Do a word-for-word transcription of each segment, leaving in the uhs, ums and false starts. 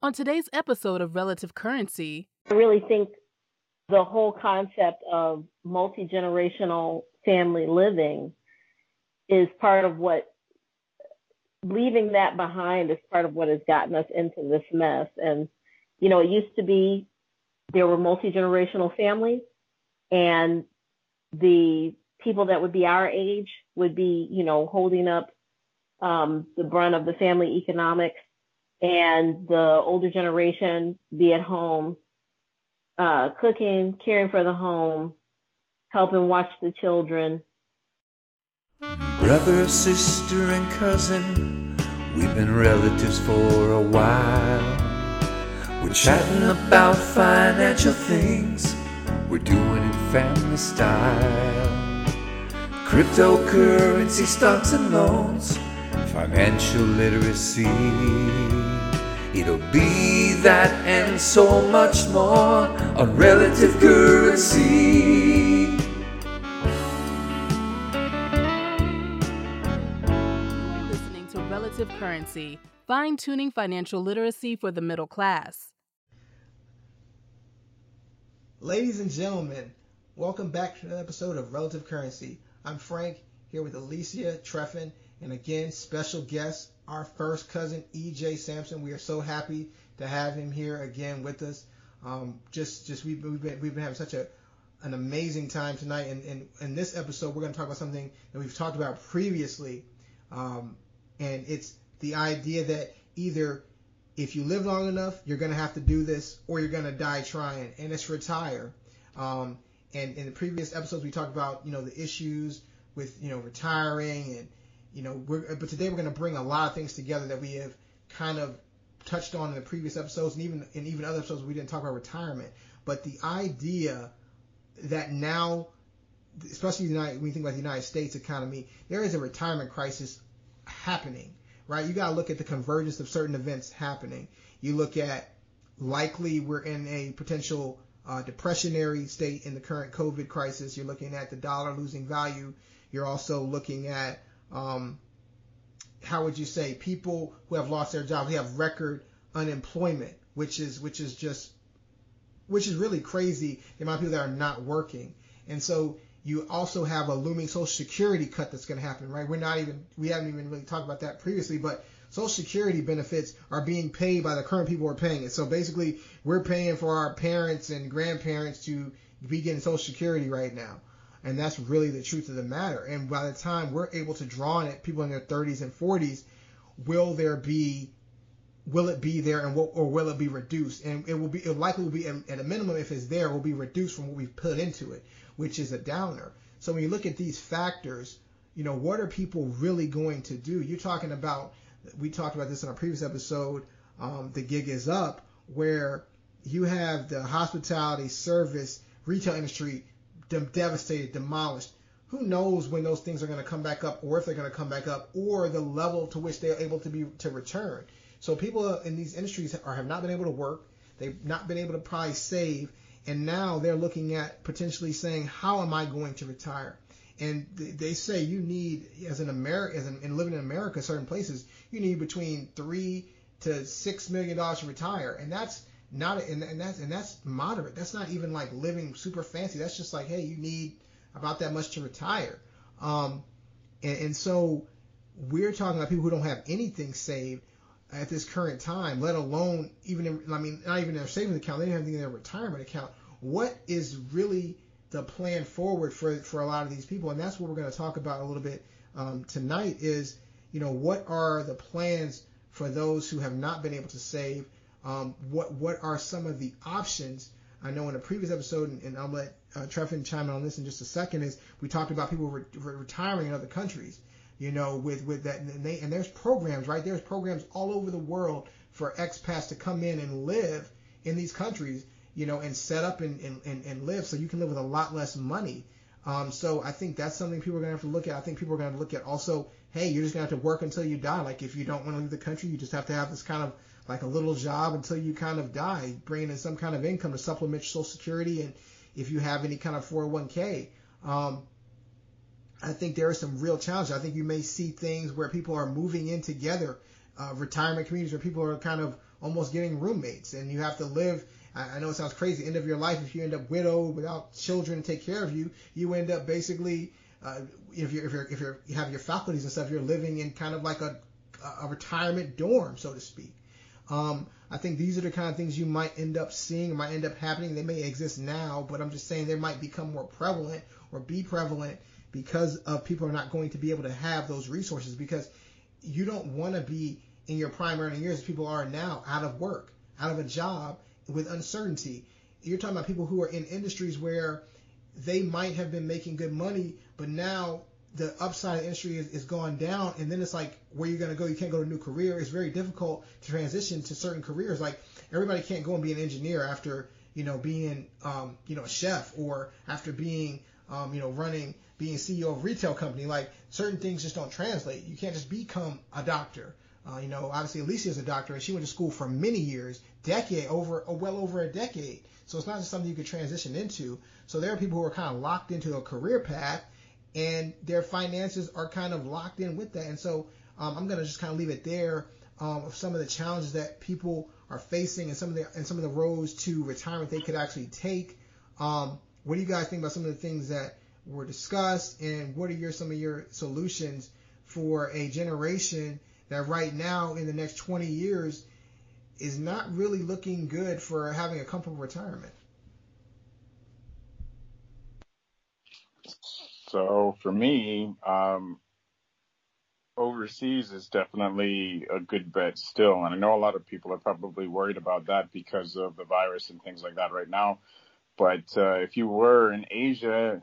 On today's episode of Relative Currency, I really think the whole concept of multi-generational family living is part of what, leaving that behind is part of what has gotten us into this mess. And, you know, it used to be there were multi-generational families, and the people that would be our age would be, you know, holding up um, the brunt of the family economics, and the older generation be at home, uh, cooking, caring for the home, helping watch the children. Brother, sister, and cousin, we've been relatives for a while. We're chatting about financial things, we're doing it family style. Cryptocurrency, stocks and loans, financial literacy. It'll be that and so much more on Relative Currency. You're listening to Relative Currency, fine-tuning financial literacy for the middle class. Ladies and gentlemen, welcome back to another episode of Relative Currency. I'm Frank, here with Alicia Treffin, and again, special guest, our first cousin, E J Sampson. We are so happy to have him here again with us. Um, just, just we've, we've, been, we've been having such a an amazing time tonight. And in in this episode, we're going to talk about something that we've talked about previously, um, and it's the idea that either if you live long enough, you're going to have to do this, or you're going to die trying, and it's retire. Um, and in the previous episodes, we talked about, you know, the issues with, you know, retiring and, you know, we're, but today we're going to bring a lot of things together that we have kind of touched on in the previous episodes, and even in even other episodes we didn't talk about retirement. But the idea that now, especially tonight, when you think about the United States economy, there is a retirement crisis happening, right? You got to look at the convergence of certain events happening. You look at likely we're in a potential uh, depressionary state in the current COVID crisis. You're looking at the dollar losing value. You're also looking at Um, how would you say, people who have lost their jobs, they have record unemployment, which is which is just which is really crazy, the amount of people that are not working. And so you also have a looming Social Security cut that's going to happen, right? We're not even we haven't even really talked about that previously, but Social Security benefits are being paid by the current people who are paying it. So basically, we're paying for our parents and grandparents to be getting Social Security right now. And that's really the truth of the matter. And by the time we're able to draw on it, people in their thirties and forties, will there be, will it be there, and will, or will it be reduced? And it will be, it likely will be at a minimum, if it's there, will be reduced from what we've put into it, which is a downer. So when you look at these factors, you know, what are people really going to do? You're talking about, we talked about this in our previous episode, um, The Gig Is Up, where you have the hospitality, service, retail industry devastated, demolished. Who knows when those things are going to come back up, or if they're going to come back up, or the level to which they're able to be to return. So people in these industries are, have not been able to work. They've not been able to probably save, and now they're looking at potentially saying, "How am I going to retire?" And they say you need, as an American, as an, in living in America, certain places, you need between three to six million dollars to retire, and that's. Not and, and that's and that's moderate. That's not even like living super fancy. That's just like, hey, you need about that much to retire. Um, and, and so we're talking about people who don't have anything saved at this current time, let alone even in, I mean, not even in their savings account. They don't have anything in their retirement account. What is really the plan forward for for a lot of these people? And that's what we're going to talk about a little bit um, tonight. Is, you know, what are the plans for those who have not been able to save? Um, what what are some of the options? I know in a previous episode, and, and I'll let uh, Treffin chime in on this in just a second, is we talked about people re- re- retiring in other countries, you know, with, with that. And, they, and there's programs, right? There's programs all over the world for expats to come in and live in these countries, you know, and set up and, and, and, and live, so you can live with a lot less money. Um, so I think that's something people are going to have to look at. I think people are going to look at also, hey, you're just going to have to work until you die. Like, if you don't want to leave the country, you just have to have this kind of like a little job until you kind of die, bringing in some kind of income to supplement your Social Security, and if you have any kind of four oh one k. Um, I think there are some real challenges. I think you may see things where people are moving in together, uh, retirement communities where people are kind of almost getting roommates, and you have to live. I know it sounds crazy. End of your life, if you end up widowed without children to take care of you, you end up basically, uh, if you're if you're if you're, you have your faculties and stuff, you're living in kind of like a a retirement dorm, so to speak. Um, I think these are the kind of things you might end up seeing, might end up happening. They may exist now, but I'm just saying they might become more prevalent or be prevalent because of people are not going to be able to have those resources, because you don't want to be in your prime earning years as people are now, out of work, out of a job, with uncertainty. You're talking about people who are in industries where they might have been making good money, but now the upside of the industry is, is gone down, and then it's like, where you're going to go? You can't go to a new career. It's very difficult to transition to certain careers. Like, everybody can't go and be an engineer after, you know, being, um, you know, a chef, or after being, um, you know, running, being C E O of a retail company. Like, certain things just don't translate. You can't just become a doctor. Uh, you know, obviously Alicia is a doctor, and she went to school for many years, decade, over, well over a decade. So it's not just something you could transition into. So there are people who are kind of locked into a career path, and their finances are kind of locked in with that. And so um, I'm going to just kind of leave it there um, of some of the challenges that people are facing, and some of the and some of the roads to retirement they could actually take. Um, what do you guys think about some of the things that were discussed, and what are your some of your solutions for a generation that right now, in the next twenty years, is not really looking good for having a comfortable retirement? So for me, um, overseas is definitely a good bet still. And I know a lot of people are probably worried about that because of the virus and things like that right now. But uh, if you were in Asia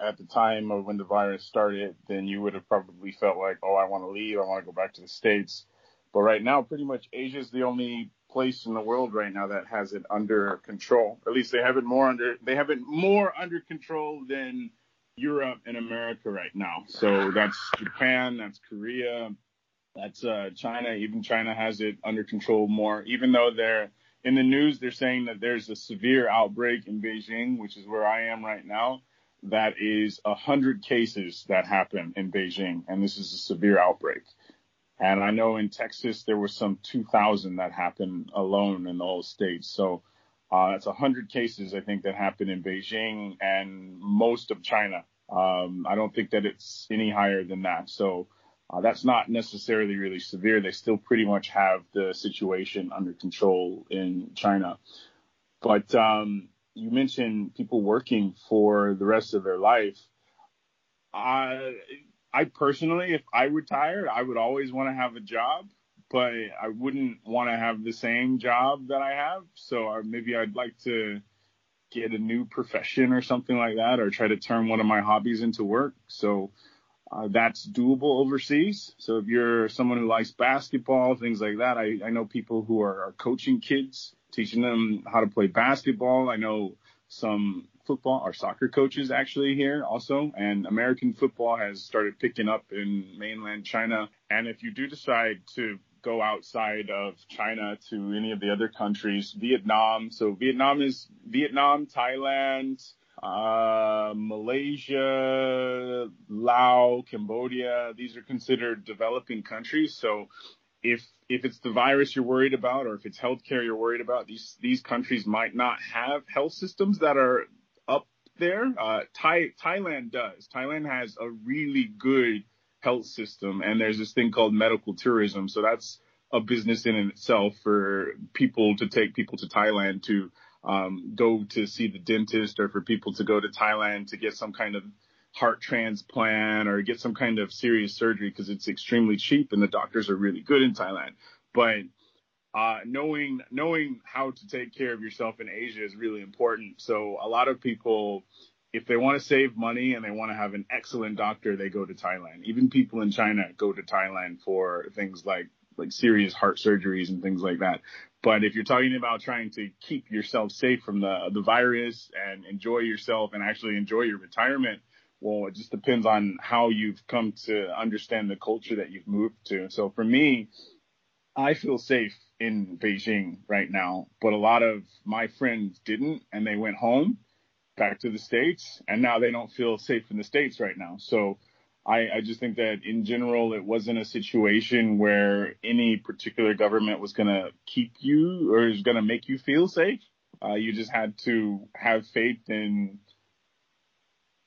at the time of when the virus started, then you would have probably felt like, oh, I want to leave. I want to go back to the States. But right now, pretty much Asia is the only place in the world right now that has it under control. At least they have it more under, they have it more under control than Europe and America right now. So that's Japan, that's Korea, that's uh, China. Even China has it under control more, even though they're in the news. They're saying that there's a severe outbreak in Beijing, which is where I am right now. That is one hundred cases that happen in Beijing, and this is a severe outbreak. And I know in Texas there were some two thousand that happened alone in the whole state. So uh, that's one hundred cases, I think, that happened in Beijing and most of China. Um, I don't think that it's any higher than that. So uh, that's not necessarily really severe. They still pretty much have the situation under control in China. But um you mentioned people working for the rest of their life. I, I personally, if I retired, I would always want to have a job, but I wouldn't want to have the same job that I have. So I, maybe I'd like to get a new profession or something like that, or try to turn one of my hobbies into work. So uh, that's doable overseas. So if you're someone who likes basketball, things like that, I, I know people who are, are coaching kids, teaching them how to play basketball. I know some football or soccer coaches actually here also, and American football has started picking up in mainland China. And if you do decide to go outside of China to any of the other countries, Vietnam, so Vietnam is Vietnam, Thailand, uh, Malaysia, Laos, Cambodia, these are considered developing countries. So If if it's the virus you're worried about, or if it's healthcare you're worried about, these these countries might not have health systems that are up there. Uh, Thai, Thailand does. Thailand has a really good health system, and there's this thing called medical tourism. So that's a business in itself for people to take people to Thailand to um, go to see the dentist, or for people to go to Thailand to get some kind of heart transplant or get some kind of serious surgery, because it's extremely cheap and the doctors are really good in Thailand. But uh, knowing knowing how to take care of yourself in Asia is really important. So a lot of people, if they want to save money and they want to have an excellent doctor, they go to Thailand. Even people in China go to Thailand for things like like serious heart surgeries and things like that. But if you're talking about trying to keep yourself safe from the, the virus and enjoy yourself and actually enjoy your retirement, well, it just depends on how you've come to understand the culture that you've moved to. So for me, I feel safe in Beijing right now, but a lot of my friends didn't, and they went home back to the States, and now they don't feel safe in the States right now. So I, I just think that in general, it wasn't a situation where any particular government was going to keep you or is going to make you feel safe. Uh, you just had to have faith in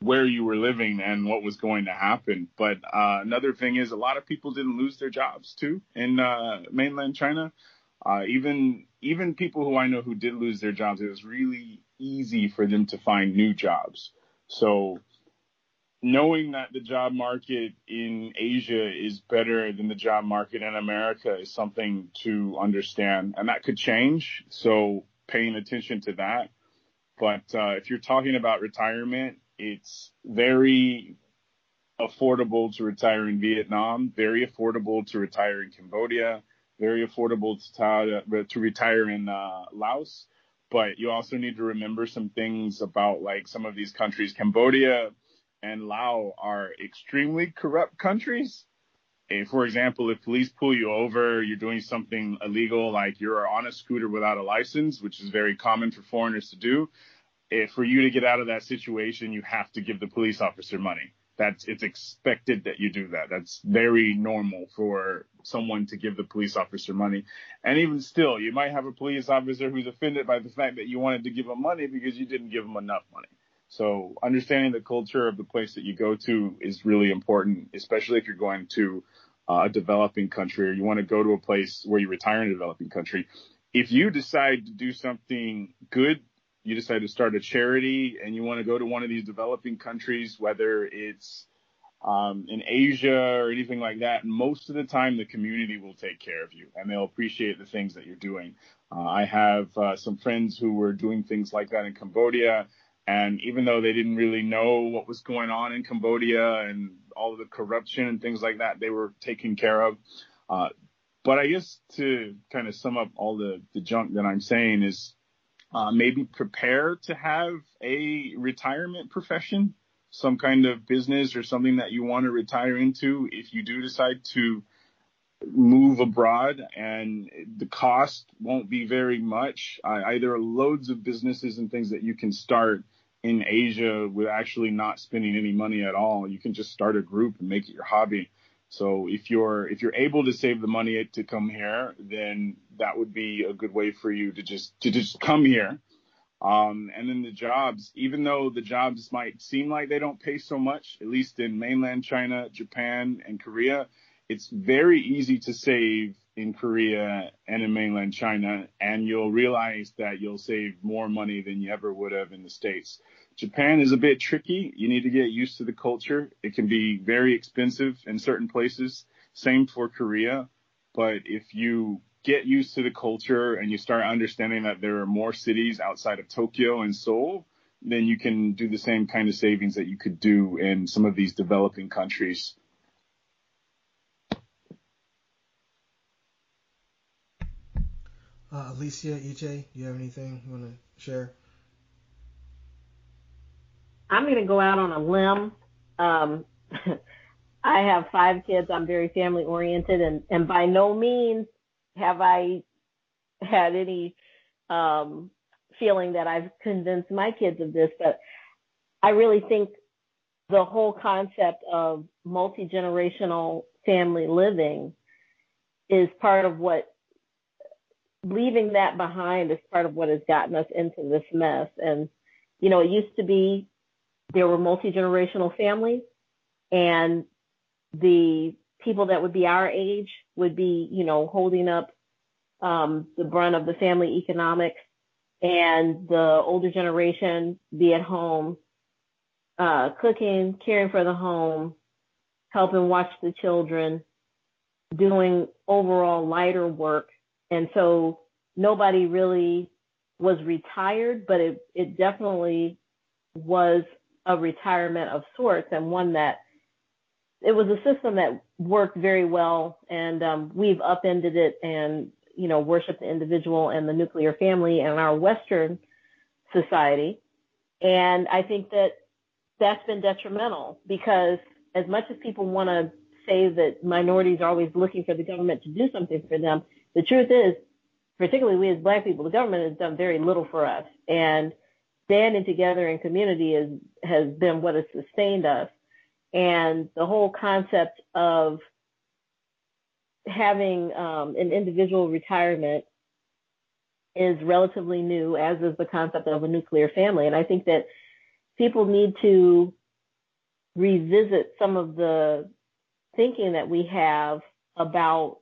where you were living and what was going to happen. But uh, another thing is a lot of people didn't lose their jobs, too, in uh, mainland China. Uh, even even people who I know who did lose their jobs, it was really easy for them to find new jobs. So knowing that the job market in Asia is better than the job market in America is something to understand. And that could change. So paying attention to that. But uh, if you're talking about retirement, it's very affordable to retire in Vietnam, very affordable to retire in Cambodia, very affordable to, to retire in uh, Laos. But you also need to remember some things about like some of these countries. Cambodia and Laos are extremely corrupt countries. And for example, if police pull you over, you're doing something illegal, like you're on a scooter without a license, which is very common for foreigners to do. If for you to get out of that situation, you have to give the police officer money. That's it's expected that you do that. That's very normal for someone to give the police officer money. And even still, you might have a police officer who's offended by the fact that you wanted to give him money because you didn't give him enough money. So understanding the culture of the place that you go to is really important, especially if you're going to a developing country or you want to go to a place where you retire in a developing country. If you decide to do something good, you decide to start a charity and you want to go to one of these developing countries, whether it's um, in Asia or anything like that, most of the time the community will take care of you and they'll appreciate the things that you're doing. Uh, I have uh, some friends who were doing things like that in Cambodia. And even though they didn't really know what was going on in Cambodia and all of the corruption and things like that, they were taken care of. Uh, but I guess to kind of sum up all the, the junk that I'm saying is, Uh, maybe prepare to have a retirement profession, some kind of business or something that you want to retire into if you do decide to move abroad, and the cost won't be very much. I, I, there are loads of businesses and things that you can start in Asia with actually not spending any money at all. You can just start a group and make it your hobby. So if you're if you're able to save the money to come here, then that would be a good way for you to just to just come here. Um, and then the jobs, even though the jobs might seem like they don't pay so much, at least in mainland China, Japan, and Korea, it's very easy to save in Korea and in mainland China, and you'll realize that you'll save more money than you ever would have in the States. Japan is a bit tricky. You need to get used to the culture. It can be very expensive in certain places. Same for Korea. But if you get used to the culture and you start understanding that there are more cities outside of Tokyo and Seoul, then you can do the same kind of savings that you could do in some of these developing countries. Uh, Alicia, E J, you have anything you want to share? I'm going to go out on a limb. Um, I have five kids. I'm very family oriented, and, and by no means have I had any um, feeling that I've convinced my kids of this, but I really think the whole concept of multi-generational family living is part of what, leaving that behind is part of what has gotten us into this mess. And, you know, it used to be there were multi-generational families, and the people that would be our age would be, you know, holding up um, the brunt of the family economics, and the older generation be at home uh, cooking, caring for the home, helping watch the children, doing overall lighter work. And so nobody really was retired, but it, it definitely was a retirement of sorts, and one that it was a system that worked very well, and um, we've upended it and, you know, worshiped the individual and the nuclear family in our Western society. And I think that that's been detrimental, because as much as people want to say that minorities are always looking for the government to do something for them, the truth is, particularly we as Black people, the government has done very little for us, and standing together in community is, has been what has sustained us. And the whole concept of having um, an individual retirement is relatively new, as is the concept of a nuclear family. And I think that people need to revisit some of the thinking that we have about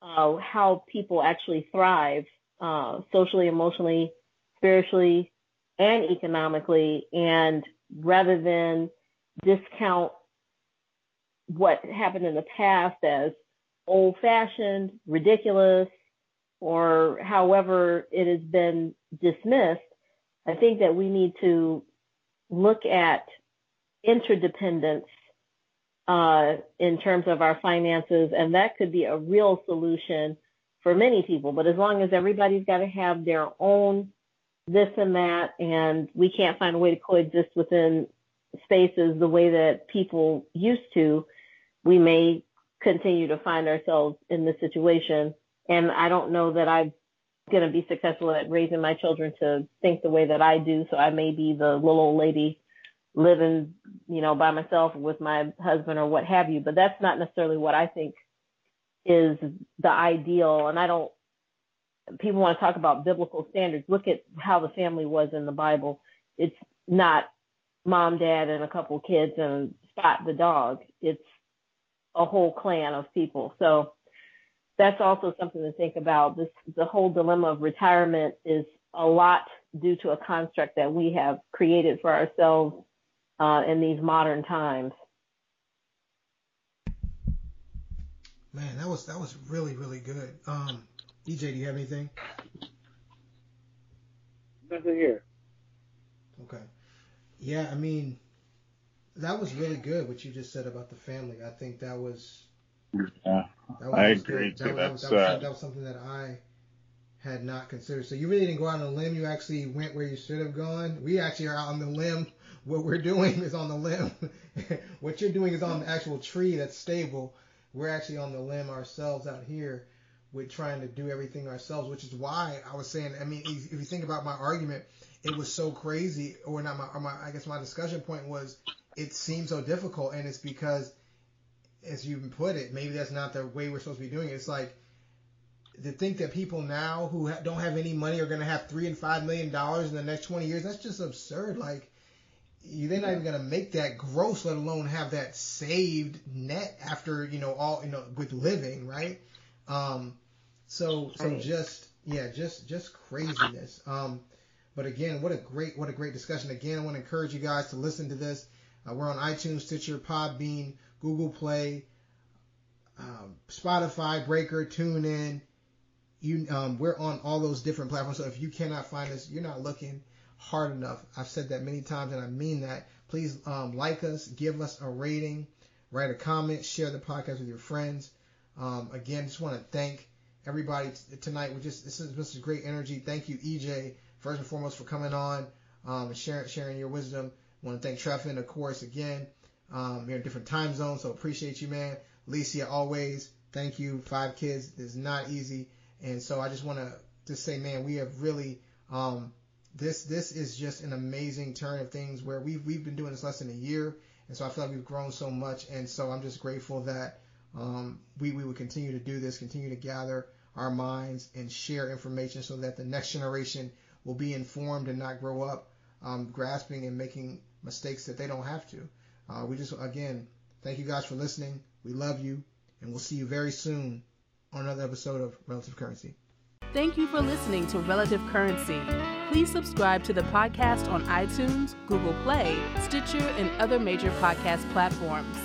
uh, how people actually thrive uh, socially, emotionally, spiritually, and economically, and rather than discount what happened in the past as old-fashioned, ridiculous, or however it has been dismissed, I think that we need to look at interdependence uh, in terms of our finances, and that could be a real solution for many people. But as long as everybody's got to have their own this and that, and we can't find a way to coexist within spaces the way that people used to, we may continue to find ourselves in this situation. And I don't know that I'm going to be successful at raising my children to think the way that I do. So I may be the little old lady living, you know, by myself with my husband or what have you. But that's not necessarily what I think is the ideal. And I don't, people want to talk about biblical standards. Look at how the family was in the Bible. It's not mom, dad, and a couple kids and Spot the dog. It's a whole clan of people. So that's also something to think about. This, the whole dilemma of retirement is a lot due to a construct that we have created for ourselves uh, in these modern times. Man, that was that was really, really good. Um, E J, do you have anything? Nothing here. Okay. Yeah, I mean, that was really good what you just said about the family. I think that was... Yeah, that was I agree too. That, that, was, that, was, uh, that was something that I had not considered. So you really didn't go out on a limb. You actually went where you should have gone. We actually are out on the limb. What we're doing is on the limb. What you're doing is on the actual tree that's stable. We're actually on the limb ourselves out here with trying to do everything ourselves, which is why I was saying, I mean, if you think about my argument, it was so crazy, or not my, or my I guess my discussion point was it seemed so difficult, and it's because, as you put it, maybe that's not the way we're supposed to be doing it. It's like to think that people now who ha- don't have any money are going to have three and five million dollars in the next twenty years. That's just absurd. Like they're not even going to make that gross, let alone have that saved net after, you know, all, you know, with living. Right. Um, so, so just, yeah, just, just craziness. Um, but again, what a great, what a great discussion. Again, I want to encourage you guys to listen to this. Uh, we're on iTunes, Stitcher, Podbean, Google Play, um, Spotify, Breaker, TuneIn. You, um, we're on all those different platforms. So if you cannot find us, you're not looking hard enough. I've said that many times, and I mean that. Please um, like us, give us a rating, write a comment, share the podcast with your friends. Um, again, just want to thank everybody t- tonight. We just this is this is great energy. Thank you, E J, first and foremost, for coming on um, and sharing sharing your wisdom. I want to thank Treffin, of course, again. Um, you're in a different time zone, so appreciate you, man. Alicia, always, thank you. Five kids is not easy. And so I just want to just say, man, we have really, um, this this is just an amazing turn of things where we've, we've been doing this less than a year. And so I feel like we've grown so much. And so I'm just grateful that um, we, we will continue to do this, continue to gather our minds and share information so that the next generation will be informed and not grow up um, grasping and making mistakes that they don't have to. Uh, we just, again, thank you guys for listening. We love you, and we'll see you very soon on another episode of Relative Currency. Thank you for listening to Relative Currency. Please subscribe to the podcast on iTunes, Google Play, Stitcher, and other major podcast platforms.